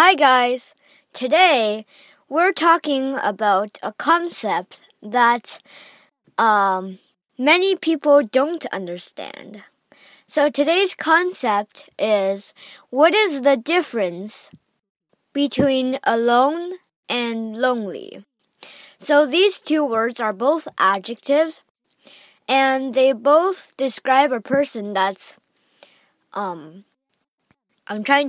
Hi guys! Today we're talking about a concept that many people don't understand. So today's concept is, what is the difference between alone and lonely? So these two words are both adjectives, and they both describe a person that's I'm trying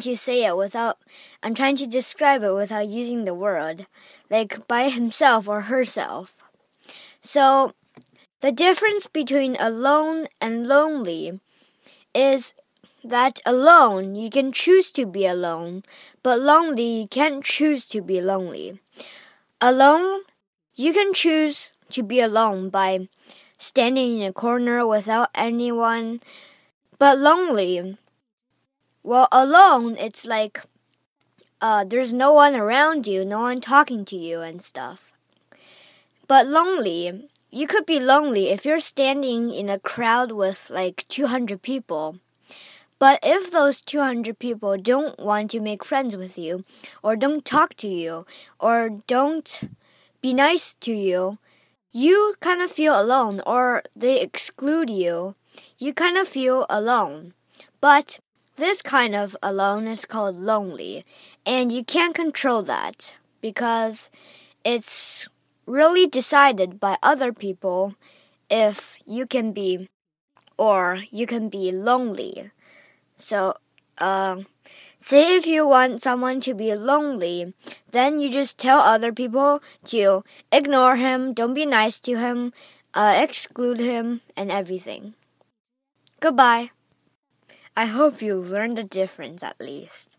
to describe it without using the word, like by himself or herself. So, the difference between alone and lonely is that alone, you can choose to be alone, but lonely, you can't choose to be lonely. Alone, you can choose to be alone by standing in a corner without anyone, but lonely...Well, alone, it's like there's no one around you, no one talking to you and stuff. But lonely, you could be lonely if you're standing in a crowd with like 200 people. But if those 200 people don't want to make friends with you, or don't talk to you, or don't be nice to you, you kind of feel alone, or they exclude you. You kind of feel alone. But...This kind of alone is called lonely, and you can't control that because it's really decided by other people if you can be or you can be lonely. So, say if you want someone to be lonely, then you just tell other people to ignore him, don't be nice to him, exclude him, and everything. Goodbye.I hope you learned the difference at least.